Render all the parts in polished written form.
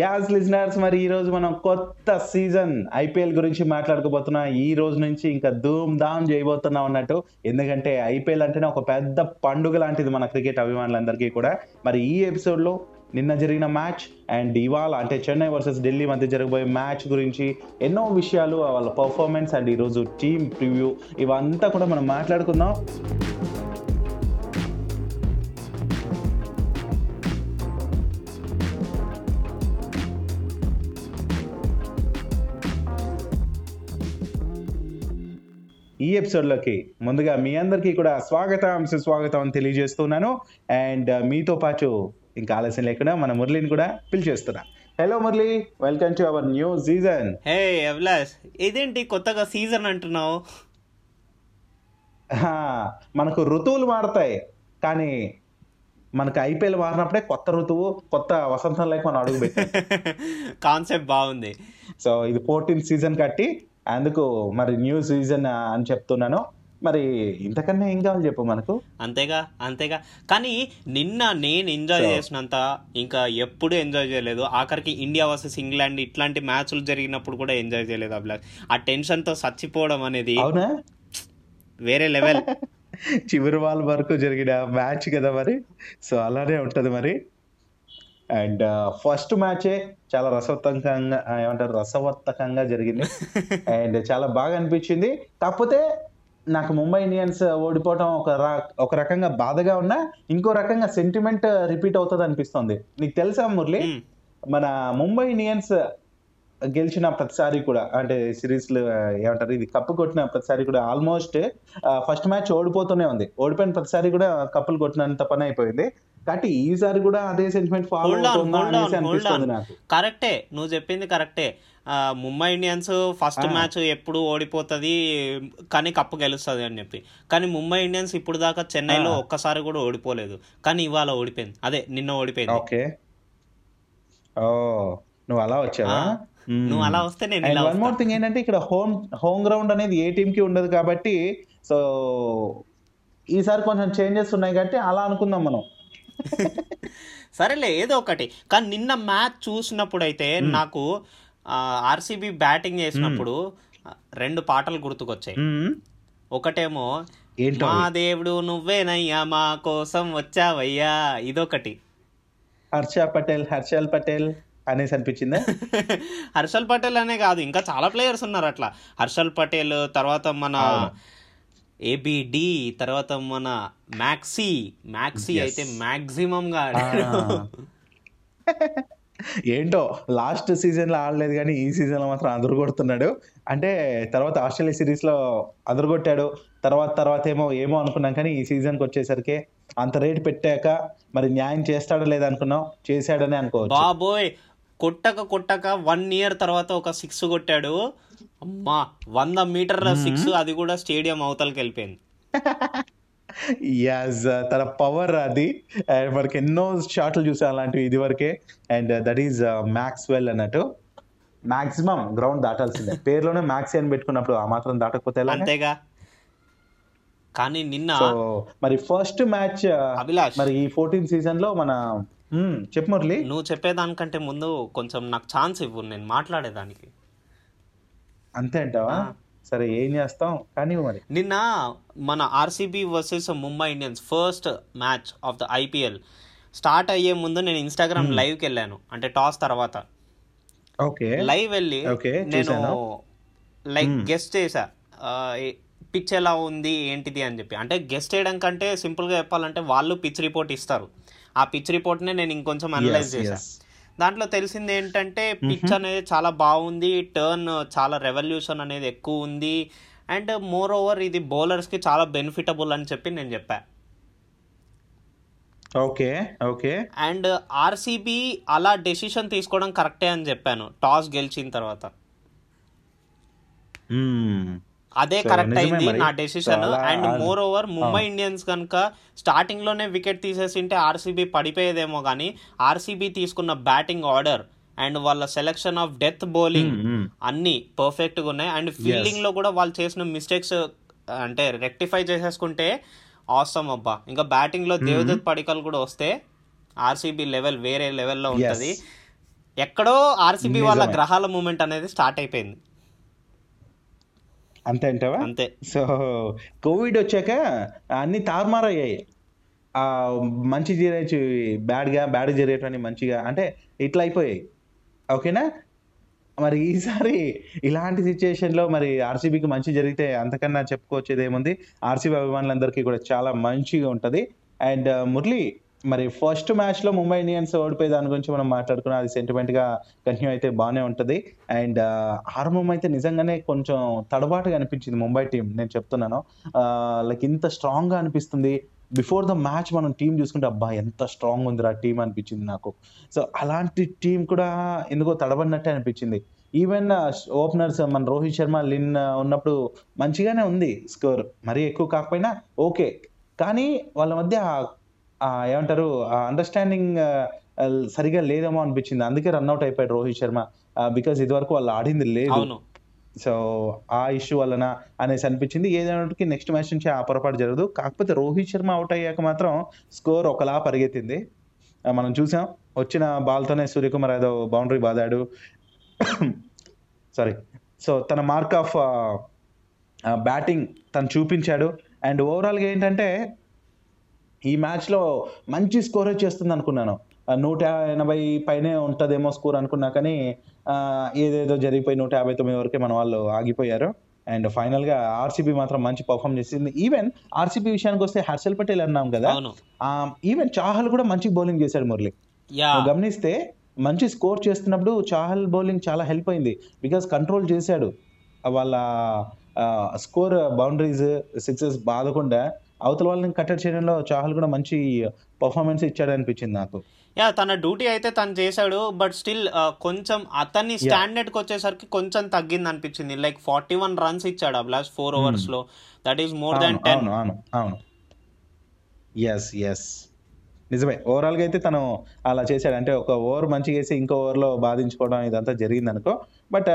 As listeners, మరి ఈరోజు మనం కొత్త సీజన్ ఐపీఎల్ గురించి మాట్లాడుకోబోతున్నాం. ఈ రోజు నుంచి ఇంకా ధూమ్ ధామ్ చేయబోతున్నాం అన్నట్టు, ఎందుకంటే ఐపీఎల్ అంటేనే ఒక పెద్ద పండుగ లాంటిది మన క్రికెట్ అభిమానులందరికీ కూడా. మరి ఈ ఎపిసోడ్లో నిన్న జరిగిన మ్యాచ్ అండ్ ఇవాళ అంటే చెన్నై వర్సెస్ ఢిల్లీ మధ్య జరగబోయే మ్యాచ్ గురించి ఎన్నో విషయాలు, వాళ్ళ పర్ఫార్మెన్స్ అండ్ ఈరోజు టీమ్ ప్రివ్యూ ఇవంతా కూడా మనం మాట్లాడుకుందాం. ఈ ఎపిసోడ్లోకి ముందుగా మీ అందరికీ కూడా స్వాగతం సుస్వాగతం అని తెలియజేస్తున్నాను. అండ్ మీతో పాటు ఇంకా ఆలస్యం లేకుండా మన మురళిని కూడా పిలిచేస్తున్నాను. Hello Murali, welcome to our new season. Hey Avilash, ఇదేంటి కొత్తగా సీజన్ అంటున్నావు? మనకు ఋతువులు మారుతాయి, కానీ మనకు ఐపీఎల్ మారినప్పుడే కొత్త ఋతువు, కొత్త వసంతం లేక మనం అడుగు పెట్టాం. కాన్సెప్ట్ బాగుంది. సో ఇది 14th సీజన్ కట్టి అందుకు మరి న్యూ సీజన్ అని చెప్తున్నాను. మరి ఇంతకన్నా ఏం కావాలి చెప్పు మనకు? అంతేగా కానీ నిన్న నేను ఎంజాయ్ చేసినంత ఇంకా ఎప్పుడూ ఎంజాయ్ చేయలేదు. ఆఖరికి ఇండియా వర్సెస్ ఇంగ్లాండ్ ఇట్లాంటి మ్యాచ్లు జరిగినప్పుడు కూడా ఎంజాయ్ చేయలేదు. అబ్లా ఆ టెన్షన్తో చచ్చిపోవడం అనేది వేరే లెవెల్. చివరి వాళ్ళ వరకు జరిగిన మ్యాచ్ కదా మరి, సో అలానే ఉంటుంది మరి. అండ్ ఫస్ట్ మ్యాచే చాలా రసవత్తకంగా, ఏమంటారు, రసవత్తకంగా జరిగింది అండ్ చాలా బాగా అనిపించింది. కాకపోతే నాకు ముంబై ఇండియన్స్ ఓడిపోవడం ఒక రకంగా బాధగా ఉన్నా, ఇంకో రకంగా సెంటిమెంట్ రిపీట్ అవుతుంది అనిపిస్తుంది. నీకు తెలుసా మురళి, మన ముంబై ఇండియన్స్ గెలిచిన ప్రతిసారి కూడా, అంటే సిరీస్లు ఏమంటారు, ఇది కప్పు కొట్టిన ప్రతిసారి కూడా ఆల్మోస్ట్ ఫస్ట్ మ్యాచ్ ఓడిపోతూనే ఉంది. ఓడిపోయిన ప్రతిసారి కూడా కప్పులు కొట్టినంత పని అయిపోయింది. కాబట్టి ఈసారి కూడా అదే సెంటిమెంట్ ఫాలో అవుతుంది నాకు. కరెక్టే, నువ్వు చెప్పింది కరెక్టే. ముంబై ఇండియన్స్ ఫస్ట్ మ్యాచ్ ఎప్పుడు ఓడిపోతుంది కానీ కప్పు గెలుస్తుంది అని చెప్పి, కానీ ముంబై ఇండియన్స్ ఇప్పుడు దాకా చెన్నైలో ఒక్కసారి కూడా ఓడిపోలేదు, కానీ ఇవాళ ఓడిపోయింది. అదే నిన్న ఓడిపోయింది. ఓకే, ఓ నువ్వు అలా వచ్చావా? నువ్వు అలా వస్తే నేను ఇలా. వన్ మోర్ థింగ్ ఏంటంటే, ఇక్కడ హోమ్ గ్రౌండ్ అనేది ఏ టీంకి ఉండదు కాబట్టి, సో ఈసారి కొంచెం చేంజెస్ ఉన్నాయి కాబట్టి అలా అనుకుందాం మనం. సరేలే, ఏదో ఒకటి. కానీ నిన్న మ్యాచ్ చూసినప్పుడు అయితే నాకు ఆర్సీబీ బ్యాటింగ్ చేసినప్పుడు రెండు పాటలు గుర్తుకొచ్చాయి. ఒకటేమో మా దేవుడు నువ్వేనయ్యా మా కోసం వచ్చావయ్యా, ఇదొకటి. హర్షల్ పటేల్ అనేసి అనిపించిందా? హర్షల్ పటేల్ అనే కాదు, ఇంకా చాలా ప్లేయర్స్ ఉన్నారు అట్లా. హర్షల్ పటేల్ తర్వాత మన ఏబిడి, తర్వాత మన మ్యాక్సీ అయితే మ్యాక్సిమం గా ఆడాడు. ఏంటో లాస్ట్ సీజన్ లో ఆడలేదు కానీ ఈ సీజన్ లో మాత్రం అదరగొడుతున్నాడు. అంటే తర్వాత ఆస్ట్రేలియా సిరీస్ లో అదరగొట్టాడు, తర్వాత ఏమో అనుకున్నాం కానీ ఈ సీజన్కి వచ్చేసరికి అంత రేట్ పెట్టాక మరి న్యాయం చేస్తాడో లేదా అనుకున్నాం, చేశాడని అనుకోవచ్చు. బాబోయ్, కొట్టక 1 year తర్వాత ఒక సిక్స్ కొట్టాడు. అమ్మా, 100 మీటర్ల సిక్స్, అది కూడా స్టేడియం అవతలకి వెళ్ళిపోయింది. తన పవర్ అది. అండ్ మనకి ఎన్నో షాట్లు చూసాం అలాంటివి ఇది వరకే. అండ్ దట్ ఈజ్ మ్యాక్స్వెల్ అన్నట్టు. మాక్సిమం గ్రౌండ్ దాటాల్సిందే, పేర్లోనే మ్యాక్సీ అని పెట్టుకున్నప్పుడు ఆ మాత్రం దాటకపోతే అంతేగా. కానీ నిన్న మరి ఫస్ట్ మ్యాచ్ అభిలాష్, మరి ఈ 14th సీజన్ లో మన చెప్పు మురళి. నువ్వు చెప్పేదానికంటే ముందు కొంచెం నాకు ఛాన్స్ ఇవ్వు నేను మాట్లాడేదానికి. అంతే అంటావా? సరే, ఏం చేస్తాం కానీ మరి నిన్న మన RCB versus Mumbai Indians first match of the IPL start అయ్యే ముందు నేను ఇన్స్టాగ్రామ్ లైవ్కి వెళ్ళాను, అంటే టాస్ తర్వాత. ఓకే, లైవ్ వెళ్ళి నేను లైక్ గెస్ట్ చేశా పిచ్ ఎలా ఉంది ఏంటిది అని చెప్పి. అంటే గెస్ట్ చేయడం కంటే సింపుల్గా చెప్పాలంటే వాళ్ళు పిచ్ రిపోర్ట్ ఇస్తారు, ఆ పిచ్ రిపోర్ట్నే నేను ఇంకొంచెం అనలైజ్ చేశాను. దాంట్లో తెలిసింది ఏంటంటే పిచ్ అనేది చాలా బాగుంది, టర్న్ చాలా రెవల్యూషన్ అనేది ఎక్కువ ఉంది, అండ్ మోర్ ఓవర్ ఇది బౌలర్స్కి చాలా బెనిఫిటబుల్ అని చెప్పి నేను చెప్పా. ఓకే అండ్ ఆర్సీబీ అలా డెసిషన్ తీసుకోవడం కరెక్టే అని చెప్పాను టాస్ గెలిచిన తర్వాత. అదే కరెక్ట్ అయింది నా decision. And moreover Mumbai Indians కనుక స్టార్టింగ్ లోనే వికెట్ తీసేసింటే ఆర్సీబీ పడిపోయేదేమో, కానీ ఆర్సీబీ తీసుకున్న బ్యాటింగ్ ఆర్డర్ అండ్ వాళ్ళ సెలెక్షన్ ఆఫ్ డెత్ బౌలింగ్ అన్ని పర్ఫెక్ట్ గా ఉన్నాయి. అండ్ ఫీల్డింగ్ లో కూడా వాళ్ళు చేసిన మిస్టేక్స్ అంటే రెక్టిఫై చేసేసుకుంటే ఆసమ్. అబ్బా, ఇంకా బ్యాటింగ్ లో దేవదత్ పడికలు కూడా వస్తే ఆర్సీబీ లెవెల్ వేరే లెవెల్లో ఉంటుంది. ఎక్కడో ఆర్సీబీ వాళ్ళ గ్రహాల మూమెంట్ అనేది స్టార్ట్ అయిపోయింది. అంతే అంటావా? అంతే. సో కోవిడ్ వచ్చాక అన్ని తారుమారయ్యాయి. మంచి జరిగే బ్యాడ్గా, బ్యాడ్ జరిగేటువంటి మంచిగా, అంటే ఇట్లా అయిపోయాయి. ఓకేనా? మరి ఈసారి ఇలాంటి సిచ్యుయేషన్లో మరి ఆర్సీబీకి మంచి జరిగితే అంతకన్నా చెప్పుకోవచ్చేది ఏముంది? ఆర్సీబీ అభిమానులందరికీ కూడా చాలా మంచిగా ఉంటుంది. అండ్ మురళి, మరి ఫస్ట్ మ్యాచ్లో ముంబై ఇండియన్స్ ఓడిపోయే దాని గురించి మనం మాట్లాడుకున్నాం. అది సెంటిమెంట్గా కంటిన్యూ అయితే బాగానే ఉంటుంది. అండ్ ఆరంభం అయితే నిజంగానే కొంచెం తడబాటుగా అనిపించింది ముంబై టీం. నేను చెప్తున్నాను, లైక్ ఇంత స్ట్రాంగ్గా అనిపిస్తుంది. బిఫోర్ ద మ్యాచ్ మనం టీం చూసుకుంటే అబ్బా ఎంత స్ట్రాంగ్ ఉందిరా టీం అనిపించింది నాకు. సో అలాంటి టీం కూడా ఎందుకో తడబడినట్టే అనిపించింది. ఈవెన్ ఓపెనర్స్ మన రోహిత్ శర్మ, లిన్ ఉన్నప్పుడు మంచిగానే ఉంది స్కోర్, మరీ ఎక్కువ కాకపోయినా ఓకే. కానీ వాళ్ళ మధ్య ఏమంటారు, అండర్స్టాండింగ్ సరిగా లేదేమో అనిపించింది. అందుకే రన్అట్ అయిపోయాడు రోహిత్ శర్మ, బికాజ్ ఇదివరకు వాళ్ళు ఆడింది లేదు. సో ఆ ఇష్యూ వలన అనేసి అనిపించింది. ఏదైనా నెక్స్ట్ మ్యాచ్ నుంచి ఆ పొరపాటు జరగదు. కాకపోతే రోహిత్ శర్మ అవుట్ అయ్యాక మాత్రం స్కోర్ ఒకలా పరిగెత్తింది. మనం చూసాం, వచ్చిన బాల్తోనే సూర్యకుమార్ యాదవ్ బౌండరీ బాదాడు. సో తన మార్క్ ఆఫ్ బ్యాటింగ్ తను చూపించాడు. అండ్ ఓవరాల్గా ఏంటంటే ఈ మ్యాచ్లో మంచి స్కోర్ చేస్తుంది అనుకున్నాను, 180 పైనే ఉంటుందేమో స్కోర్ అనుకున్నా. కానీ ఏదేదో జరిగిపోయి 159 వరకే మన వాళ్ళు ఆగిపోయారు. అండ్ ఫైనల్గా ఆర్సీబీ మాత్రం మంచి పర్ఫామ్ చేసింది. ఈవెన్ ఆర్సీబీ విషయానికి వస్తే హర్షల్ పటేల్ అన్నాం కదా, ఈవెన్ చాహల్ కూడా మంచి బౌలింగ్ చేశాడు మురళి. గమనిస్తే మంచి స్కోర్ చేస్తున్నప్పుడు చాహల్ బౌలింగ్ చాలా హెల్ప్ అయింది, బికాస్ కంట్రోల్ చేశాడు వాళ్ళ స్కోర్. బౌండరీస్, సిక్సెస్ బాధకుండా అవతల వాళ్ళని కట్టడి చేయడంలో చాహల్ కూడా మంచి పర్ఫార్మెన్స్ ఇచ్చాడు అనిపించింది నాకు. యా, తన డ్యూటీ అయితే తను చేశాడు. బట్ స్టిల్ కొంచెం అతన్ని స్టాండర్డ్కి వచ్చేసరికి కొంచెం తగ్గింది అనిపించింది. లైక్ 41 రన్స్ ఇచ్చాడు అబ్లాస్ 4 overs లో. That is more than 10. అవును, ఎస్ నిజమే. ఓవరాల్గా అయితే తను అలా చేశాడు. అంటే ఒక ఓవర్ మంచిగా వేసి ఇంకో ఓవర్లో బాధించుకోవడం ఇదంతా జరిగింది అనుకో. బట్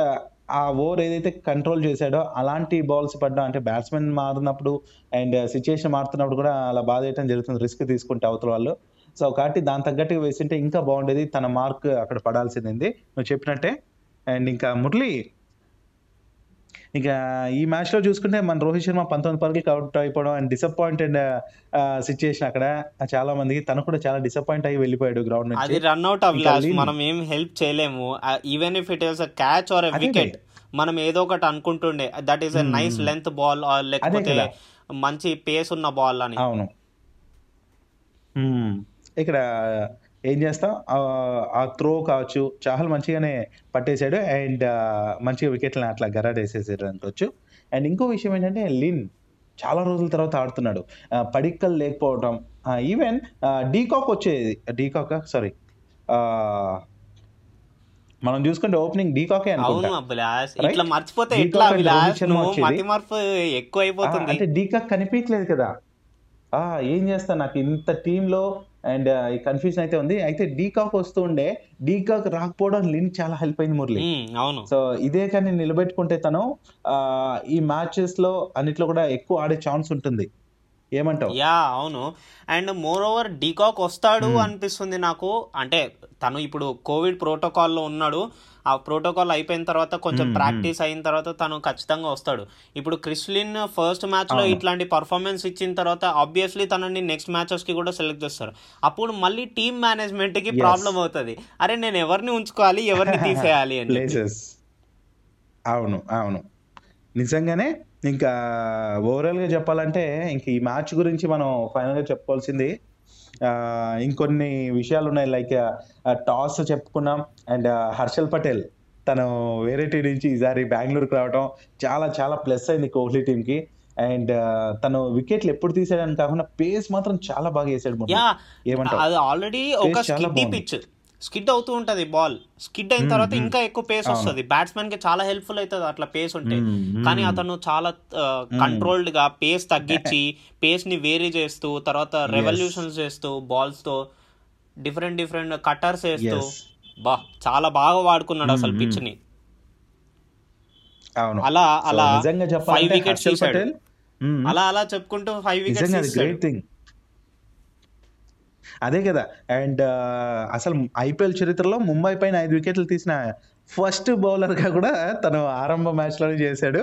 ఆ ఓవర్ ఏదైతే కంట్రోల్ చేశాడో అలాంటి బాల్స్ పడ్డా, అంటే బ్యాట్స్మెన్ మారినప్పుడు అండ్ సిచ్యుయేషన్ మారుతున్నప్పుడు కూడా అలా బాధ చేయడం జరుగుతుంది, రిస్క్ తీసుకుంటే అవతల వాళ్ళు. సో కాబట్టి దాని తగ్గట్టుగా వేసింటే ఇంకా బాగుండేది. తన మార్క్ అక్కడ పడాల్సింది నువ్వు చెప్పినట్టే. అండ్ ఇంకా మురళి, ఇంకా ఈ మ్యాచ్లో చూసుకుంటే మన రోహిత్ శర్మ 19 పరుగులకి అవుట్ అయిపోవడం అండ్ డిసప్పాయింటెడ్ సిచ్యుయేషన్ అక్కడ చాలా మందికి. తను కూడా చాలా డిసప్పాయింట్ అయ్యి వెళ్ళిపోయాడు గ్రౌండ్ నుంచి. అది రన్ అవుట్ అవ్వాలి, మనం ఏం హెల్ప్ చేయలేము. Even if it was a catch or a wicket మనం ఏదో ఒకటి అనుకుంటుండే, that is a nice length ball or లేకపోతే మంచి పేస్ ఉన్న బాల్ అని. అవును, ఇక్కడ ఏం చేస్తాం, ఆ త్రో కావచ్చు, చాహల్ మంచిగానే పట్టేశాడు. అండ్ మంచిగా వికెట్లను అట్లా గరాడేసేసాడు అనుకోవచ్చు. అండ్ ఇంకో విషయం ఏంటంటే లిన్ చాలా రోజుల తర్వాత ఆడుతున్నాడు, పడిక్కలు లేకపోవడం. ఈవెన్ డీకాక్ వచ్చేది, మనం చూసుకుంటే ఓపెనింగ్ డీకాకే అనుకుంటా. అంటే డీకాక్ కనిపించలేదు కదా, ఏం చేస్తా నాకు ఇంత టీంలో అండ్ ఈ కన్ఫ్యూజన్ అయితే ఉంది. అయితే డీకాక్ వస్తూ ఉండే, డీకాక్ రాకపోవడం లిన్ చాలా హెల్ప్ అయింది మురళి. సో ఇదే కానీ నిలబెట్టుకుంటే తను ఈ మ్యాచెస్ లో అన్నిట్లో కూడా ఎక్కువ ఆడే ఛాన్స్ ఉంటుంది. ఏమంటావు? యా, అవును. అండ్ మోర్ ఓవర్ డీకాక్ వస్తాడు అనిపిస్తుంది నాకు. అంటే తను ఇప్పుడు కోవిడ్ ప్రోటోకాల్లో ఉన్నాడు. ఆ ప్రోటోకాల్ అయిపోయిన తర్వాత కొంచెం ప్రాక్టీస్ అయిన తర్వాత తను ఖచ్చితంగా వస్తాడు. ఇప్పుడు క్రిస్లిన్ ఫస్ట్ మ్యాచ్లో ఇట్లాంటి పర్ఫార్మెన్స్ ఇచ్చిన తర్వాత ఆబ్వియస్లీ తనని నెక్స్ట్ మ్యాచెస్కి కూడా సెలెక్ట్ చేస్తారు. అప్పుడు మళ్ళీ టీమ్ మేనేజ్మెంట్కి ప్రాబ్లం అవుతుంది. అరే నేను ఎవరిని ఉంచుకోవాలి, ఎవరిని తీసేయాలి అని. అవును అవును, నిజంగానే. ఇంకా ఓవరాల్గా చెప్పాలంటే ఇంక ఈ మ్యాచ్ గురించి మనం ఫైనల్గా చెప్పుకోవాల్సింది ఇంకొన్ని విషయాలు ఉన్నాయి. లైక్ టాస్ చెప్పుకున్నాం. అండ్ హర్షల్ పటేల్ తను వేరే టీం నుంచి ఈసారి బెంగళూరుకి రావడం చాలా చాలా ప్లస్ అయింది కోహ్లీ టీంకి. అండ్ తను వికెట్లు ఎప్పుడు తీసాడని కాకుండా పేస్ మాత్రం చాలా బాగా వేసాడు. ఏమంటారు, ఆల్రెడీ ఒక పిచ్ స్కిడ్ అవుతూ ఉంటుంది, బాల్ స్కిడ్ అయిన తర్వాత ఇంకా ఎక్కువ పేస్ వస్తుంది, బ్యాట్స్మెన్ కి చాలా హెల్ప్ఫుల్ అవుతుంది అట్లా పేస్ ఉంటే. కానీ అతను చాలా కంట్రోల్డ్ గా పేస్ తగ్గించి పేస్ ని వేరీ చేస్తూ, తర్వాత రెవల్యూషన్స్ చేస్తూ, బాల్స్ తో డిఫరెంట్ డిఫరెంట్ కటర్స్ వేస్తూ చాలా బాగా వాడుకున్నాడు అసలు పిచ్ ని. అలా అలా 5 wickets అలా అలా చెప్పుకుంటూ 5 wickets. అదే కదా. అండ్ అసలు ఐపీఎల్ చరిత్రలో ముంబై పైన 5 వికెట్లు తీసిన ఫస్ట్ బౌలర్గా కూడా తను ఆరంభ మ్యాచ్లోనే చేశాడు.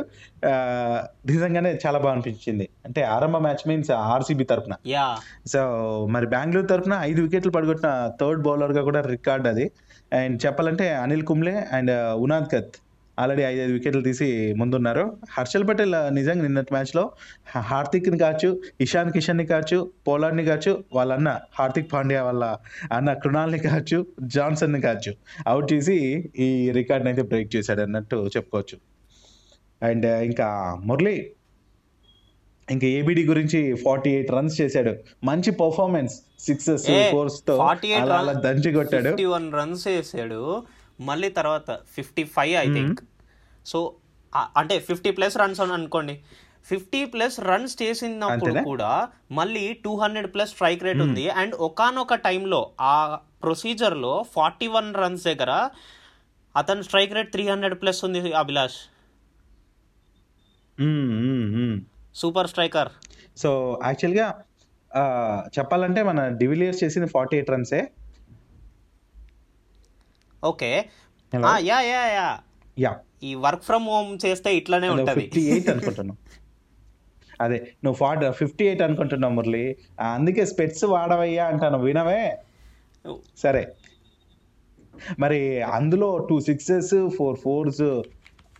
నిజంగానే చాలా బాగా అనిపించింది. అంటే ఆరంభ మ్యాచ్ మీన్స్ ఆర్సీబీ తరఫున. సో మరి బెంగళూరు తరఫున 5 వికెట్లు పడగొట్టిన థర్డ్ బౌలర్గా కూడా రికార్డ్ అది. అండ్ చెప్పాలంటే Anil Kumble and Unadkat already 5 వికెట్లు తీసి ముందున్నారు. హర్షల్ పటేల్ నిజంగా నిన్నటి మ్యాచ్లో హార్దిక్ని కావచ్చు, ఇషాన్ కిషన్ని కావచ్చు, పోలార్డ్ని కావచ్చు, వాళ్ళ అన్న హార్దిక్ పాండ్యా వాళ్ళ అన్న కృణాల్ని కావచ్చు, జాన్సన్ని కావచ్చు అవుట్ చేసి ఈ రికార్డ్ని అయితే బ్రేక్ చేశాడు అన్నట్టు చెప్పుకోవచ్చు. అండ్ ఇంకా మురళి ఇంకా ఏబిడి గురించి 48 రన్స్ చేశాడు. మంచి పర్ఫార్మెన్స్, 6 ఫోర్స్తో అలా దంచి కొట్టాడు. 51 రన్స్ చేశాడు. మళ్ళీ తర్వాత 55 ఐ థింక్. సో అంటే 50+ రన్స్ అని అనుకోండి. 50+ రన్స్ చేసినప్పుడు కూడా మళ్ళీ 200+ స్ట్రైక్ రేట్ ఉంది. అండ్ ఒకానొక టైంలో ఆ ప్రొసీజర్లో 41 రన్స్ దగ్గర అతని స్ట్రైక్ రేట్ 300+ ఉంది. Abhilash super striker. సో యాక్చువల్గా చెప్పాలంటే మన డివిలియర్స్ చేసింది 48 రన్సే. Okay, yeah yeah yeah yeah ఈ వర్క్ ఫ్రమ్ హోమ్ చేస్తే ఇట్లానే ఉంటుంది. 58 అనుకుంటున్నాను. అదే నువ్వు 58 అనుకుంటున్నావు మురళి, అందుకే స్పెట్స్ వాడవయ్యా అంటాను. వినవే సరే. మరి అందులో 2 సిక్సెస్ 4 ఫోర్స్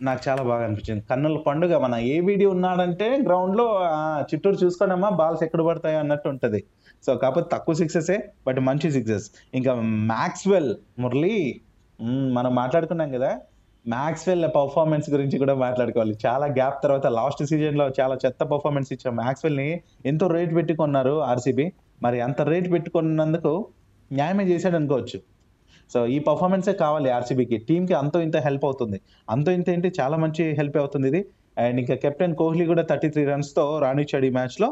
నాకు చాలా బాగా అనిపించింది. కన్నుల పండుగ. మన ఏ వీడియో ఉన్నాడంటే గ్రౌండ్లో చిట్టూరు చూసుకోనమ్మా బాల్స్ ఎక్కడ పడతాయో అన్నట్టు ఉంటుంది. సో కాకపోతే తక్కువ సిక్సెసే బట్ మంచి సిక్సెస్. ఇంకా మ్యాక్స్వెల్ మురళి మనం మాట్లాడుకున్నాం కదా, మ్యాక్స్వెల్ పర్ఫార్మెన్స్ గురించి కూడా మాట్లాడుకోవాలి. చాలా గ్యాప్ తర్వాత లాస్ట్ సీజన్లో చాలా చెత్త పర్ఫార్మెన్స్ ఇచ్చాం. మ్యాక్స్వెల్ని ఎంతో రేట్ పెట్టుకున్నారు ఆర్సీబీ. మరి అంత రేట్ పెట్టుకున్నందుకు న్యాయమే చేశాడు అనుకోవచ్చు. సో ఈ పర్ఫార్మెన్సే కావాలి ఆర్సీబీకి. టీంకి అంతో ఇంత హెల్ప్ అవుతుంది. అంతో ఇంత ఏంటి, చాలా మంచి హెల్ప్ అవుతుంది ఇది. అండ్ ఇంకా కెప్టెన్ కోహ్లీ కూడా 33 రన్స్తో రాణించాడు ఈ మ్యాచ్లో.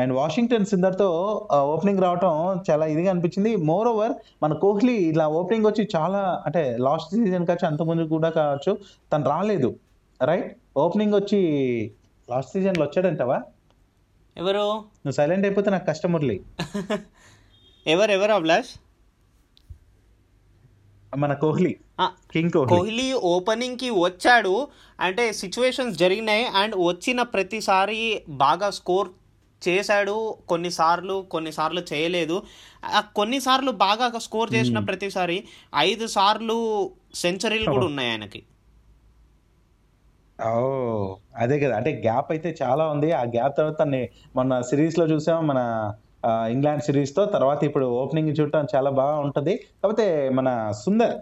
అండ్ వాషింగ్టన్ సుందర్తో ఓపెనింగ్ రావటం చాలా ఇదిగా అనిపించింది. మోర్ ఓవర్ మన కోహ్లీ ఇలా ఓపెనింగ్ వచ్చి చాలా, అంటే లాస్ట్ సీజన్ కావచ్చు, అంతకుముందు కూడా కావచ్చు, తను రాలేదు రైట్. ఓపెనింగ్ వచ్చి లాస్ట్ సీజన్లో వచ్చాడంటావా? ఎవరు? నువ్వు సైలెంట్ అయిపోతే నాకు కస్టమర్లీ. ఎవరు అభిలాష్? మన కోహ్లీ, కింగ్ కోహ్లీ ఓపెనింగ్కి వచ్చాడు. అంటే సిచ్యువేషన్స్ జరిగినాయి అండ్ వచ్చిన ప్రతిసారి బాగా స్కోర్ చేశాడు. కొన్నిసార్లు చేయలేదు. కొన్నిసార్లు బాగా స్కోర్ చేసిన ప్రతిసారి 5 సార్లు సెంచరీలు కూడా ఉన్నాయి ఆయనకి. ఓ అదే కదా, అంటే గ్యాప్ అయితే చాలా ఉంది. ఆ గ్యాప్ తర్వాత మొన్న సిరీస్లో చూసాం, మన ఇంగ్లాండ్ సిరీస్తో. తర్వాత ఇప్పుడు ఓపెనింగ్ చూడటం చాలా బాగా ఉంటుంది. కాకపోతే మన సుందర్,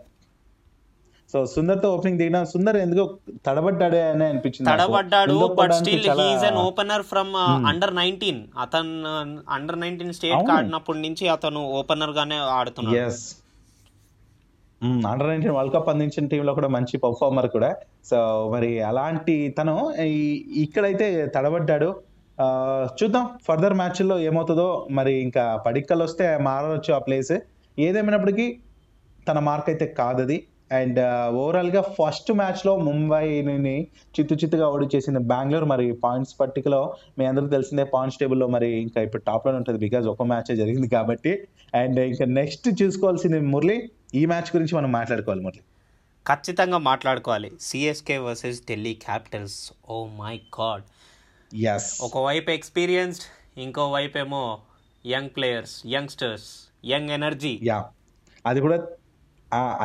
సో సుందర్తో ఓపెనింగ్ దిగిన సుందర్ ఎందుకో తడబడ్డాడు అని అనిపించింది. తడబడ్డాడు but still he is an opener from under 19. అతను అండర్ 19 స్టేట్ ఆడినప్పటి నుంచి అతను ఓపెనర్ గానే ఆడుతున్నాడు. yes అండర్ 19 వరల్డ్ కప్ అందించిన టీంలో కూడా మంచి పర్ఫార్మర్ కూడా. సో మరి అలాంటి తను ఇక్కడైతే తడబడ్డాడు. చూద్దాం ఫర్దర్ మ్యాచ్ల్లో ఏమవుతుందో. మరి ఇంకా పడిక్కలు వస్తే మారవచ్చు ఆ ప్లేస్. ఏదేమైనప్పటికీ తన మార్క్ అయితే కాదది. అండ్ ఓవరాల్గా ఫస్ట్ మ్యాచ్లో ముంబైని చిత్తుగా ఓడిచేసింది బెంగళూరు. మరి పాయింట్స్ పట్టికలో మీ అందరికీ తెలిసిందే, పాయింట్స్ టేబుల్లో మరి ఇంకా ఇప్పుడు టాప్లోనే ఉంటుంది బికాజ్ ఒక మ్యాచే జరిగింది కాబట్టి. అండ్ ఇంకా నెక్స్ట్ చూసుకోవాల్సింది మురళి, ఈ మ్యాచ్ గురించి మనం మాట్లాడుకోవాలి మురళి. ఖచ్చితంగా మాట్లాడుకోవాలి. CSK versus Delhi Capitals. Oh my god. ఒకవైపు ఎక్స్పీరియన్స్డ్, ఇంకోవైపు ఏమో young players, youngsters, young energy.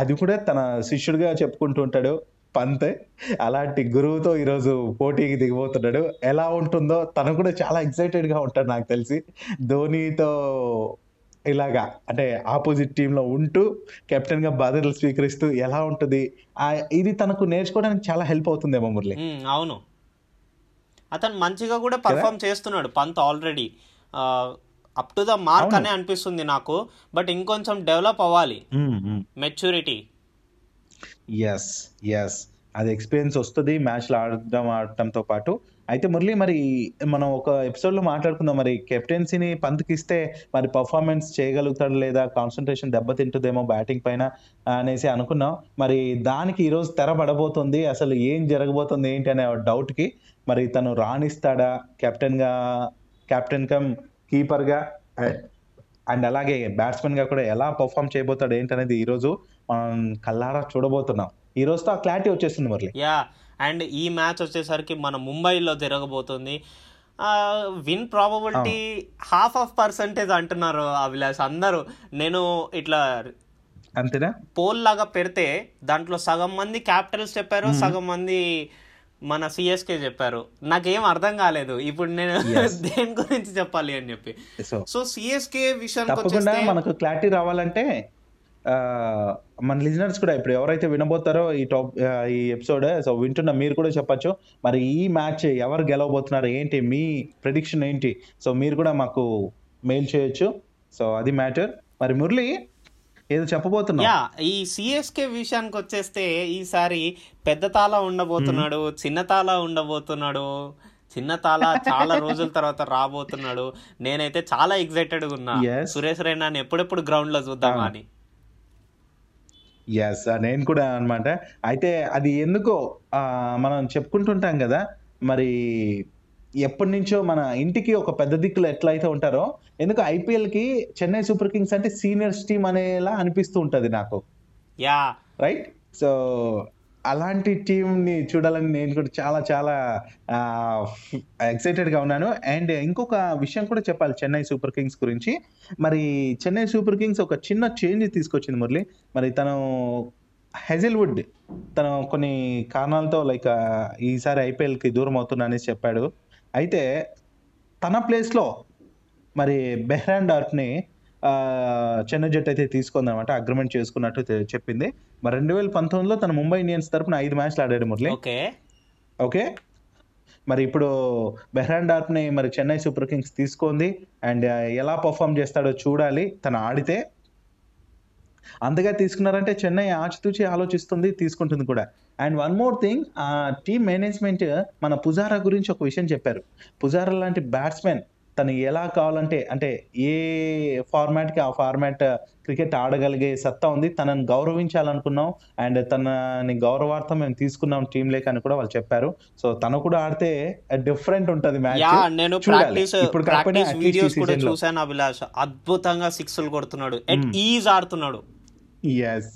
అది కూడా తన శిష్యుడిగా చెప్పుకుంటూ ఉంటాడు పంత్. అలాంటి గురువుతో ఈరోజు పోటీకి దిగిపోతున్నాడు. ఎలా ఉంటుందో, తను కూడా చాలా ఎక్సైటెడ్గా ఉంటాడు నాకు తెలిసి. ధోనీతో ఇలాగా, అంటే ఆపోజిట్ టీంలో ఉంటూ కెప్టెన్గా బాధ్యతలు స్వీకరిస్తూ ఎలా ఉంటుంది, ఇది తనకు నేర్చుకోవడానికి చాలా హెల్ప్ అవుతుందేమో మురళి. అవును, అతను మంచిగా కూడా పర్ఫామ్ చేస్తున్నాడు Pant. Already up to the mark అనే అనిపిస్తుంది నాకు. బట్ ఇంకొంచెం డెవలప్ అవ్వాలి, మెచ్యూరిటీ. ఎస్ అది ఎక్స్పీరియన్స్ వస్తుంది మ్యాచ్లు ఆడటంతో పాటు. అయితే మురళి, మరి మనం ఒక ఎపిసోడ్లో మాట్లాడుకుందాం, మరి కెప్టెన్సీని పంతకిస్తే మరి పర్ఫార్మెన్స్ చేయగలుగుతాడు లేదా, కాన్సన్ట్రేషన్ దెబ్బతింటుందేమో బ్యాటింగ్ పైన అనేసి అనుకున్నాం. మరి దానికి ఈరోజు తెర పడబోతుంది. అసలు ఏం జరగబోతుంది ఏంటి అనే డౌట్కి మరి తను రాణిస్తాడా కెప్టెన్గా, కెప్టెన్ కమ్ కీపర్గా, అండ్ అలాగే బ్యాట్స్మెన్గా కూడా ఎలా పర్ఫామ్ చేయబోతాడు ఏంటనేది ఈరోజు మనం కల్లారా చూడబోతున్నాం. ఈ రోజుతో ఆ క్లారిటీ వచ్చేస్తుంది మురళి. యా, అండ్ ఈ మ్యాచ్ వచ్చేసరికి మన ముంబైలో జరగబోతుంది. విన్ ప్రాబబిలిటీ 50% అంటున్నారు అభిలాష్ అందరూ. నేను ఇట్లా అంతేనా పోల్ లాగా పెడితే దాంట్లో సగం మంది క్యాపిటల్స్ చెప్పారు, సగం మంది మన సిఎస్కే చెప్పారు. నాకేం అర్థం కాలేదు ఇప్పుడు నేను దేని గురించి చెప్పాలి అని చెప్పి. సో సిఎస్కే విషయానికి మనకు క్లారిటీ రావాలంటే మన లిజనర్స్ కూడా ఇప్పుడు ఎవరైతే వినబోతారో ఈ ఎపిసోడ్, సో వింటున్న మీరు కూడా చెప్పచ్చు మరి ఈ మ్యాచ్ ఎవరు గెలవబోతున్నారు ఏంటి, మీ ప్రిడిక్షన్ ఏంటి, సో మీరు కూడా మాకు మెయిల్ చేయొచ్చు. సో అది మ్యాటర్. మరి మురళి ఏదో చెప్పబోతున్నా ఈ సిఎస్కే విషయానికి వచ్చేస్తే ఈసారి పెద్ద తాలా ఉండబోతున్నాడు, చిన్న తాలా ఉండబోతున్నాడు, చిన్న తాలా చాలా రోజుల తర్వాత రాబోతున్నాడు. నేనైతే చాలా ఎక్సైటెడ్గా ఉన్నా సురేష్ రైనా ఎప్పుడెప్పుడు గ్రౌండ్ లో చూద్దామా అని. ఎస్, నేను కూడా అనమాట. అయితే అది ఎందుకో మనం చెప్పుకుంటుంటాం కదా, మరి ఎప్పటి నుంచో మన ఇంటికి ఒక పెద్ద దిక్కులు ఎట్లయితే ఉంటారో, ఎందుకు ఐపీఎల్కి చెన్నై సూపర్ కింగ్స్ అంటే సీనియర్స్ టీం అనేలా అనిపిస్తూ ఉంటుంది నాకు. Yeah right. సో అలాంటి టీంని చూడాలని నేను కూడా చాలా చాలా ఎక్సైటెడ్గా ఉన్నాను. అండ్ ఇంకొక విషయం కూడా చెప్పాలి చెన్నై సూపర్ కింగ్స్ గురించి. మరి చెన్నై సూపర్ కింగ్స్ ఒక చిన్న చేంజ్ తీసుకొచ్చింది మురళి. మరి తను హెజల్వుడ్ తను కొన్ని కారణాలతో లైక్ ఈసారి ఐపీఎల్కి దూరం అవుతున్నా అనేసి చెప్పాడు. అయితే తన ప్లేస్లో మరి బెహ్రాన్ డార్ట్ని చెన్నై జట్టు అయితే తీసుకుందనమాట, అగ్రిమెంట్ చేసుకున్నట్టు చెప్పింది. మరి 2019లో తను ముంబై ఇండియన్స్ తరఫున 5 మ్యాచ్లు ఆడాడు మురళి. ఓకే మరి ఇప్పుడు బెహ్రాన్ డార్ట్ని మరి చెన్నై సూపర్ కింగ్స్ తీసుకుంది. అండ్ ఎలా పర్ఫామ్ చేస్తాడో చూడాలి. తను ఆడితే అంతగా తీసుకున్నారంటే చెన్నై ఆచితూచి ఆలోచిస్తుంది, తీసుకుంటుంది కూడా. అండ్ వన్ మోర్ థింగ్, ఆ టీమ్ మేనేజ్మెంట్ మన పుజారా గురించి ఒక విషయం చెప్పారు. పుజారా లాంటి బ్యాట్స్మెన్ తను ఎలా కావాలంటే అంటే ఏ ఫార్మాట్కి ఆ ఫార్మాట్ క్రికెట్ ఆడగలిగే సత్తా ఉంది, తనని గౌరవించాలనుకున్నాం అండ్ తనని గౌరవార్థం మేము తీసుకున్నాం టీం లేక అని కూడా వాళ్ళు చెప్పారు. సో తను కూడా ఆడితే డిఫరెంట్ ఉంటుంది మ్యాచ్. నేను ప్రాక్టీస్ వీడియోస్ కూడా చూసాను అభిలాష్, అద్భుతంగా సిక్స్లు కొడుతున్నాడు, ఎట్ ఈజ్ ఆడుతున్నాడు. ఎస్,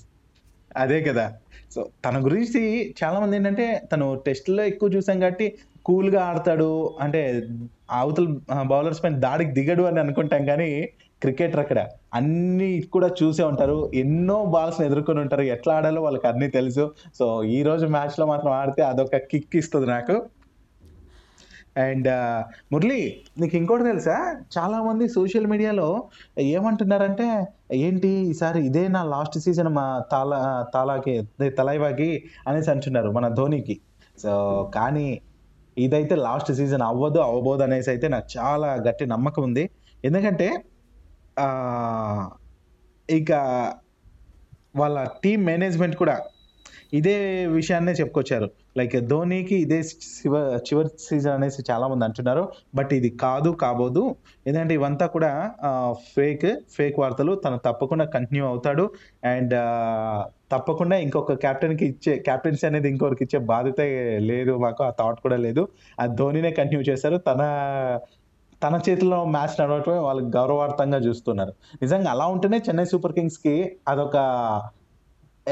అదే కదా. సో తన గురించి చాలా మంది ఏంటంటే తను టెస్ట్లో ఎక్కువ చూసాం కాబట్టి కూల్గా ఆడతాడు, అంటే అవతల బౌలర్స్ పైన దాడికి దిగడు అని అనుకుంటాం. కానీ క్రికెటర్ అక్కడ అన్నీ కూడా చూసే ఉంటారు, ఎన్నో బాల్స్ని ఎదుర్కొని ఉంటారు, ఎట్లా ఆడాలో వాళ్ళకి అన్నీ తెలుసు. సో ఈరోజు మ్యాచ్లో మాత్రం ఆడితే అదొక కిక్ ఇస్తుంది నాకు. అండ్ మురళి నీకు ఇంకోటి తెలుసా, చాలామంది సోషల్ మీడియాలో ఏమంటున్నారంటే ఏంటి ఈసారి ఇదే నా లాస్ట్ సీజన్ మా తలైవాకి అనేసి అంటున్నారు మన ధోనికి. సో కానీ ఇదైతే లాస్ట్ సీజన్ అవ్వదు అవ్వబోదు అనేసి అయితే నాకు చాలా గట్టి నమ్మకం ఉంది. ఎందుకంటే ఇక వాళ్ళ టీం మేనేజ్మెంట్ కూడా ఇదే విషయాన్నే చెప్పుకొచ్చారు. లైక్ ధోనీకి ఇదే చివరి సీజన్ అనేసి చాలామంది అంటున్నారు. బట్ ఇది కాదు కాబోదు, ఎందుకంటే ఇవంతా కూడా ఫేక్ వార్తలు. తను తప్పకుండా కంటిన్యూ అవుతాడు అండ్ తప్పకుండా ఇంకొక క్యాప్టెన్సీ అనేది ఇంకొకరికి ఇచ్చే బాధ్యత లేదు, మాకు ఆ థాట్ కూడా లేదు. ఆ ధోనీనే కంటిన్యూ చేశారు. తన చేతిలో మ్యాచ్ నడవటమే వాళ్ళకి గౌరవార్థంగా చూస్తున్నారు. నిజంగా అలా ఉంటేనే చెన్నై సూపర్ కింగ్స్కి అదొక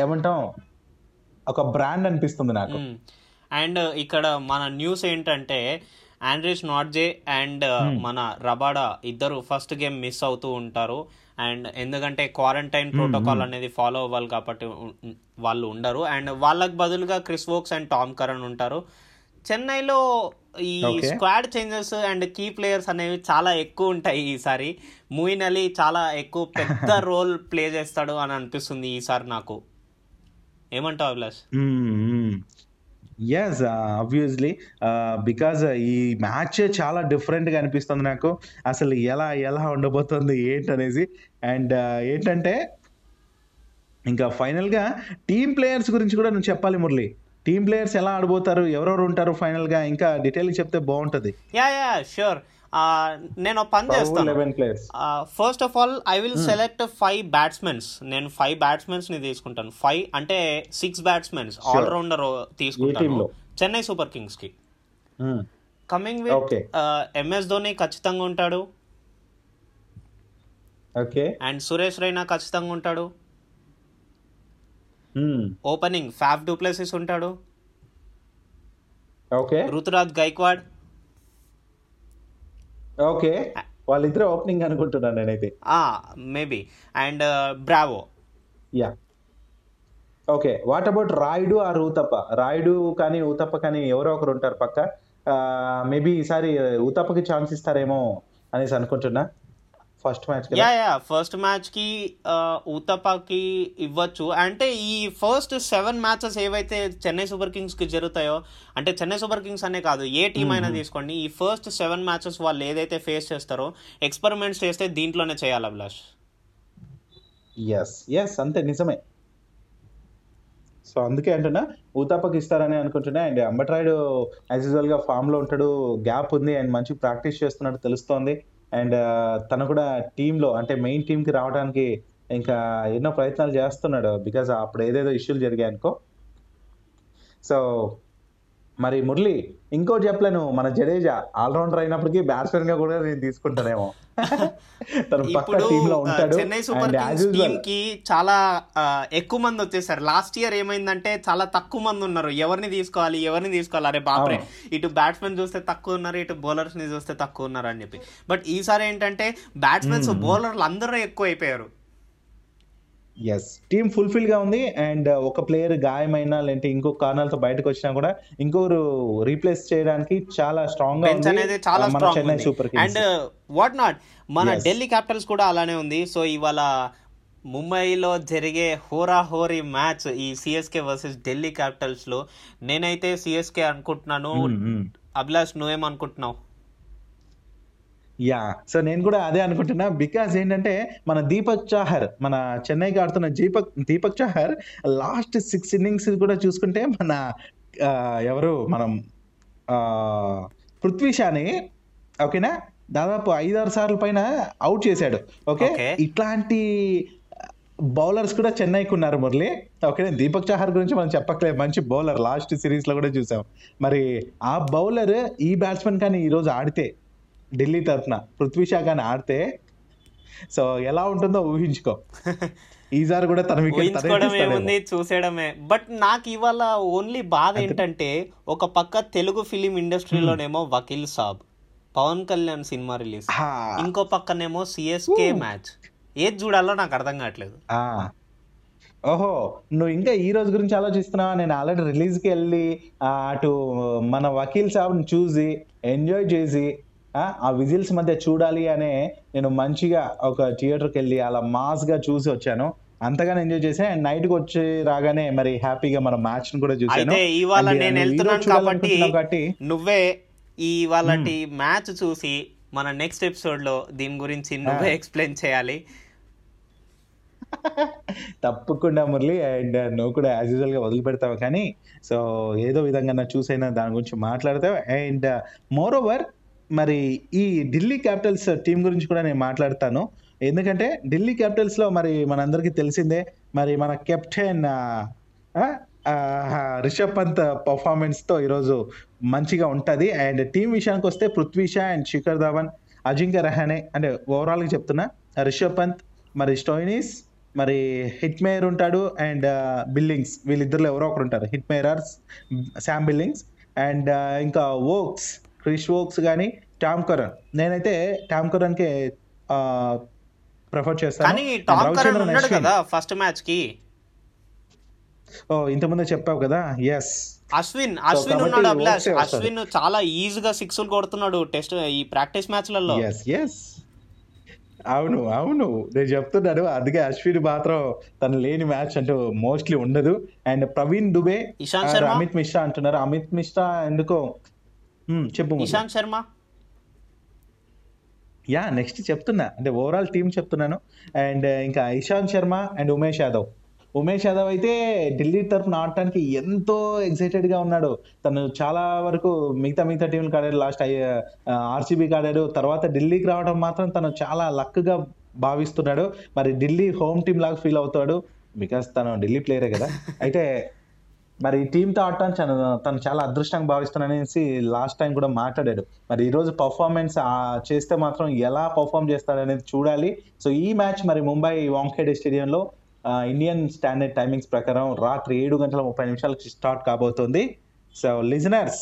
ఏమంటాం ఒక బ్రాండ్ అనిపిస్తుంది నాకు. అండ్ ఇక్కడ మన న్యూస్ ఏంటంటే ఆండ్రీస్ నాట్జే అండ్ మన రబాడా ఇద్దరు ఫస్ట్ గేమ్ మిస్ అవుతూ ఉంటారు. అండ్ ఎందుకంటే క్వారంటైన్ ప్రోటోకాల్ అనేది ఫాలో అవ్వాలి కాబట్టి వాళ్ళు ఉండరు. అండ్ వాళ్ళకి బదులుగా Chris Woakes and Tom Curran ఉంటారు. చెన్నైలో ఈ squad changes and key players అనేవి చాలా ఎక్కువ ఉంటాయి ఈసారి. ముయిన్ అలీ చాలా ఎక్కువ పెద్ద రోల్ ప్లే చేస్తాడు అని అనిపిస్తుంది ఈసారి నాకు. ఏమంటావు అభిలాష్? ఎస్, ఆబ్వియస్లీ బికాజ్ ఈ మ్యాచ్ చాలా డిఫరెంట్గా అనిపిస్తుంది నాకు. అసలు ఎలా ఉండబోతుంది ఏంటనేసి. అండ్ ఏంటంటే ఇంకా ఫైనల్గా టీం ప్లేయర్స్ గురించి కూడా నువ్వు చెప్పాలి మురళి. టీం ప్లేయర్స్ ఎలా ఆడబోతారు, ఎవరెవరు ఉంటారు ఫైనల్గా, ఇంకా డీటెయిల్గా చెప్తే బాగుంటుంది. Yeah yeah sure. నేను పని చేస్తాను. First of all I will select 5 batsmens. నేను 5 బ్యాట్స్మెన్స్ని తీసుకుంటాను. 5 అంటే 6 బ్యాట్స్మెన్స్ ఆల్రౌండర్ తీసుకుంటాను చెన్నై సూపర్ కింగ్స్కి. కమింగ్ విత్ MS ధోని ఖచ్చితంగా ఉంటాడు. అండ్ సురేష్ రైనా ఖచ్చితంగా ఉంటాడు. ఓపెనింగ్ ఫ్యాఫ్ డూప్లెసిస్ ఉంటాడు, ఋతురాజ్ గైక్వాడ్. ఓకే, వాళ్ళిద్దరు ఓపెనింగ్ అనుకుంటున్నాను నేనైతే. Maybe and Bravo. Yeah, okay. What about Rayudu or Uthappa? Rayudu కానీ ఊతప్ప కానీ ఎవరో ఒకరు ఉంటారు పక్క. మేబీ ఈసారి ఊతప్పకి ఛాన్స్ ఇస్తారేమో అనేసి అనుకుంటున్నా. ఫస్ట్ మ్యాచ్కి ఊతప్పకి ఇవ్వచ్చు. అంటే ఈ ఫస్ట్ 7 మ్యాచెస్ ఏవైతే చెన్నై సూపర్ కింగ్స్కి జరుగుతాయో, అంటే చెన్నై సూపర్ కింగ్స్ అనే కాదు ఏ టీం అయినా తీసుకోండి, ఈ ఫస్ట్ 7 మ్యాచెస్ వాళ్ళు ఏదైతే ఫేస్ చేస్తారో ఎక్స్పెరిమెంట్స్ చేస్తే దీంట్లోనే చేయాలి అభిలాష్. ఎస్ ఎస్ అంతే, నిజమే. సో అందుకే అంటున్నా ఊతప్పకి ఇస్తారని అనుకుంటున్నా. అండ్ అంబట్రాయుడు యాజ్ యూజువల్గా ఫామ్లో ఉంటాడు, గ్యాప్ ఉంది, అండ్ మంచి ప్రాక్టీస్ చేస్తున్నట్టు తెలుస్తోంది. అండ్ తను కూడా టీంలో అంటే మెయిన్ టీంకి రావడానికి ఇంకా ఎన్నో ప్రయత్నాలు చేస్తున్నాడు, బికాజ్ అప్పుడు ఏదేదో ఇష్యూలు జరిగాయనుకో. సో మరి మురళి ఇంకోటి చెప్పలేను, మన జడేజా ఆల్రౌండర్ అయినప్పటికీ బ్యాట్స్మెన్ గా కూడా నేను తీసుకుంటానేమో. చెన్నై సూపర్ కింగ్స్ టీమ్ కి చాలా ఎక్కువ మంది వచ్చేసారు. లాస్ట్ ఇయర్ ఏమైందంటే చాలా తక్కువ మంది ఉన్నారు, ఎవరిని తీసుకోవాలి అరే బాబ్రే, ఇటు బ్యాట్స్మెన్ చూస్తే తక్కువ ఉన్నారు, ఇటు బౌలర్స్ ని చూస్తే తక్కువ ఉన్నారు అని చెప్పి. బట్ ఈసారి ఏంటంటే బ్యాట్స్మెన్స్ బౌలర్లు అందరూ ఎక్కువ అయిపోయారు. ఎస్, టీమ్ ఫుల్ఫిల్ గా ఉంది. అండ్ ఒక ప్లేయర్ గాయమైనా లేదంటే ఇంకొక కారణాలతో బయటకు వచ్చినా కూడా ఇంకొకరు రీప్లేస్ చేయడానికి చాలా స్ట్రాంగ్ గా ఉంది మన Chennai super Kings. And what not, మన ఢిల్లీ క్యాపిటల్స్ కూడా అలానే ఉంది. సో ఇవాళ ముంబైలో జరిగే హోరా హోరీ మ్యాచ్, ఈ సిఎస్కే వర్సెస్ ఢిల్లీ క్యాపిటల్స్ లో నేనైతే సిఎస్కే అనుకుంటున్నాను. అభిలాష్ నువ్వేమనుకుంటున్నావు? యా, సో నేను కూడా అదే అనుకుంటున్నా. బికాస్ ఏంటంటే మన దీపక్ చాహర్, మన చెన్నైకి ఆడుతున్న దీపక్ చాహర్ లాస్ట్ 6 ఇన్నింగ్స్ కూడా చూసుకుంటే మనం పృథ్వీ షాని ఓకేనా దాదాపు 5-6 సార్లు పైన అవుట్ చేశాడు. ఓకే, ఇట్లాంటి బౌలర్స్ కూడా చెన్నైకి ఉన్నారు మురళి. ఓకే, దీపక్ చాహర్ గురించి మనం చెప్పట్లేదు, మంచి బౌలర్, లాస్ట్ సిరీస్ లో కూడా చూసాం. మరి ఆ బౌలర్ ఈ బ్యాట్స్మెన్ కానీ ఈరోజు ఆడితే, ఢిల్లీ తరఫున పృథ్వీ షా కానీ ఆడితే సో ఎలా ఉంటుందో ఊహించుకో. ఈసారి కూడా తన వికెట్ చూసేయడమే. బట్ నాకు ఇవాళ ఓన్లీ బాధ ఏంటంటే, ఒక పక్క తెలుగు ఫిలిం ఇండస్ట్రీలోనేమో వకీల్ సాబ్, పవన్ కళ్యాణ్ సినిమా రిలీజ్, ఇంకో పక్కనేమో సిఎస్కే మ్యాచ్. ఏది చూడాలో నాకు అర్థం కావట్లేదు. ఓహో, నువ్వు ఇంకా ఈ రోజు గురించి ఆలోచిస్తున్నావా? నేను ఆల్రెడీ రిలీజ్కి వెళ్ళి అటు మన వకీల్ సాబ్ని చూసి ఎంజాయ్ చేసి ఆ విజిల్స్ మధ్య చూడాలి అనే నేను మంచిగా ఒక థియేటర్కి వెళ్ళి అలా మాస్గా చూసి వచ్చాను, అంతగానే ఎంజాయ్ చేసాను. అండ్ నైట్కి వచ్చి రాగానే మరి హ్యాపీగా మన మ్యాచ్ను కూడా చూసాను. ఇవాళ నేను వెళ్తున్నాను కాబట్టి నువ్వే ఇవాళ మ్యాచ్ చూసి మన నెక్స్ట్ ఎపిసోడ్లో దీని గురించి నువ్వే ఎక్స్ప్లెయిన్ చేయాలి. తప్పకుండా మురళి, అండ్ నువ్వు కూడా యాజ్ యూజువల్గా వదిలిపెడతావు కానీ సో ఏదో విధంగా చూసైనా దాని గురించి మాట్లాడతావు. అండ్ మోర్ ఓవర్ మరి ఈ ఢిల్లీ క్యాపిటల్స్ టీం గురించి కూడా నేను మాట్లాడతాను, ఎందుకంటే ఢిల్లీ క్యాపిటల్స్లో మరి మనందరికీ తెలిసిందే, మరి మన కెప్టెన్ రిషబ్ పంత్ పర్ఫార్మెన్స్తో ఈరోజు మంచిగా ఉంటుంది. అండ్ టీం విషయానికి వస్తే పృథ్వీ షా అండ్ శిఖర్ ధావన్, అజింక్య రహానే, అంటే ఓవరాల్గా చెప్తున్నా, రిషబ్ పంత్, మరి స్టోయినిస్, మరి హిట్మేయర్ ఉంటాడు, అండ్ బిల్లింగ్స్, వీళ్ళిద్దరిలో ఎవరో ఒకరు ఉంటారు, Hetmyer or Sam Billings. And ఇంకా క్రిష్ వోక్స్ కానీ టామ్ కరణ్, నేనైతే టామ్ కరణ్కే ప్రిఫర్ చేస్తాను ఫస్ట్ మ్యాచ్కి. ఓ, ఇంతకుముందే చెప్పావు కదా. ఎస్, అశ్విన్ ఉన్నాడు అభిలాష్. అశ్విన్ చాలా ఈజీగా 6 కొడుతున్నాడు టెస్ట్ ఈ ప్రాక్టీస్ మ్యాచ్లలో. అవును నేను చెప్తున్నాను, అందుకే అశ్విన్ మాత్రం తను లేని మ్యాచ్ అంటూ మోస్ట్లీ ఉండదు. అండ్ ప్రవీణ్ దుబే, అమిత్ మిశ్రా అంటున్నారు. అమిత్ మిశ్రా ఎందుకో ఇషాంత్ శర్మ. యా, నెక్స్ట్ చెప్తున్నా, అంటే ఓవరాల్ టీం చెప్తున్నాను. అండ్ ఇంకా ఇషాంత్ శర్మ అండ్ ఉమేష్ యాదవ్ అయితే ఢిల్లీ తరఫున ఆడటానికి ఎంతో ఎక్సైటెడ్గా ఉన్నాడు. తను చాలా వరకు మిగతా టీంలకు ఆడాడు, లాస్ట్ ఆర్సీబీకి ఆడాడు, తర్వాత ఢిల్లీకి రావడం మాత్రం తను చాలా లక్గా భావిస్తున్నాడు. మరి ఢిల్లీ హోమ్ టీం లాగా ఫీల్ అవుతాడు బికాస్ తను ఢిల్లీ ప్లేయరే కదా. అయితే మరి ఈ టీంతో ఆడటం తను చాలా అదృష్టంగా భావిస్తున్నానేసి లాస్ట్ టైం కూడా మాట్లాడాడు. మరి ఈరోజు పర్ఫార్మెన్స్ చేస్తే మాత్రం ఎలా పర్ఫామ్ చేస్తాడనేది చూడాలి. సో ఈ మ్యాచ్ మరి ముంబై వాంఖేడే స్టేడియంలో ఇండియన్ స్టాండర్డ్ టైమింగ్స్ ప్రకారం రాత్రి 7:30 స్టార్ట్ కాబోతుంది. సో లిజనర్స్,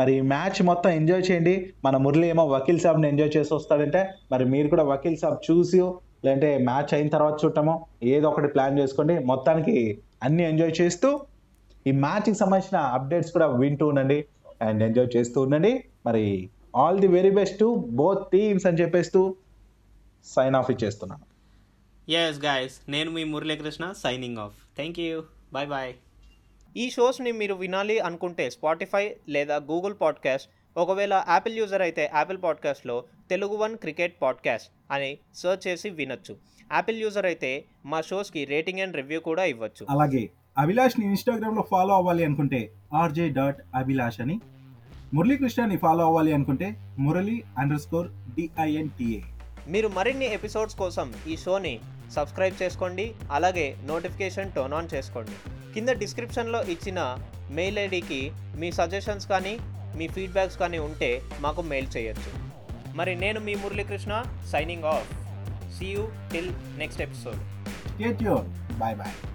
మరి మ్యాచ్ మొత్తం ఎంజాయ్ చేయండి. మన మురళి ఏమో వకీల్ సాబ్ని ఎంజాయ్ చేసి వస్తాడంటే మరి మీరు కూడా వకీల్ సాబ్ చూసి లేదంటే మ్యాచ్ అయిన తర్వాత చూడటమో ఏదో ఒకటి ప్లాన్ చేసుకోండి. మొత్తానికి అన్నీ ఎంజాయ్ చేస్తూ ఈ మ్యాచ్కి సంబంధించిన అప్డేట్స్ కూడా వింటూ ఉండండి అండ్ ఎంజాయ్ చేస్తూ ఉండండి. మరి all the very best to both teams అని చెప్పేస్తూ సైన్ ఆఫ్ ఇచ్చేస్తున్నాను. ఎస్ గైస్, నేను మీ Muralikrishna signing off. Thank you, bye bye. ఈ షోస్ని మీరు వినాలి అనుకుంటే స్పాటిఫై లేదా గూగుల్ పాడ్కాస్ట్, ఒకవేళ యాపిల్ యూజర్ అయితే యాపిల్ పాడ్కాస్ట్లో తెలుగువన్ క్రికెట్ పాడ్కాస్ట్ అని సర్చ్ చేసి వినొచ్చు. యాపిల్ యూజర్ అయితే మా షోస్కి రేటింగ్ అండ్ రివ్యూ కూడా ఇవ్వచ్చు. అలాగే అభిలాష్ని ఇన్స్టాగ్రామ్లో ఫాలో అవ్వాలి అనుకుంటే RJ.Abhilash అని, మురళీకృష్ణని ఫాలో అవ్వాలి అనుకుంటే Murali_DINTA. మీరు మరిన్ని ఎపిసోడ్స్ కోసం ఈ షోని సబ్స్క్రైబ్ చేసుకోండి. అలాగే నోటిఫికేషన్ టర్న్ ఆన్ చేసుకోండి. కింద డిస్క్రిప్షన్లో ఇచ్చిన మెయిల్ ఐడికి మీ సజెషన్స్ కానీ మీ ఫీడ్బ్యాక్స్ కానీ ఉంటే మాకు మెయిల్ చేయొచ్చు. మరి నేను మీ Muralikrishna signing off. See you till next episode. Stay tuned. Bye bye.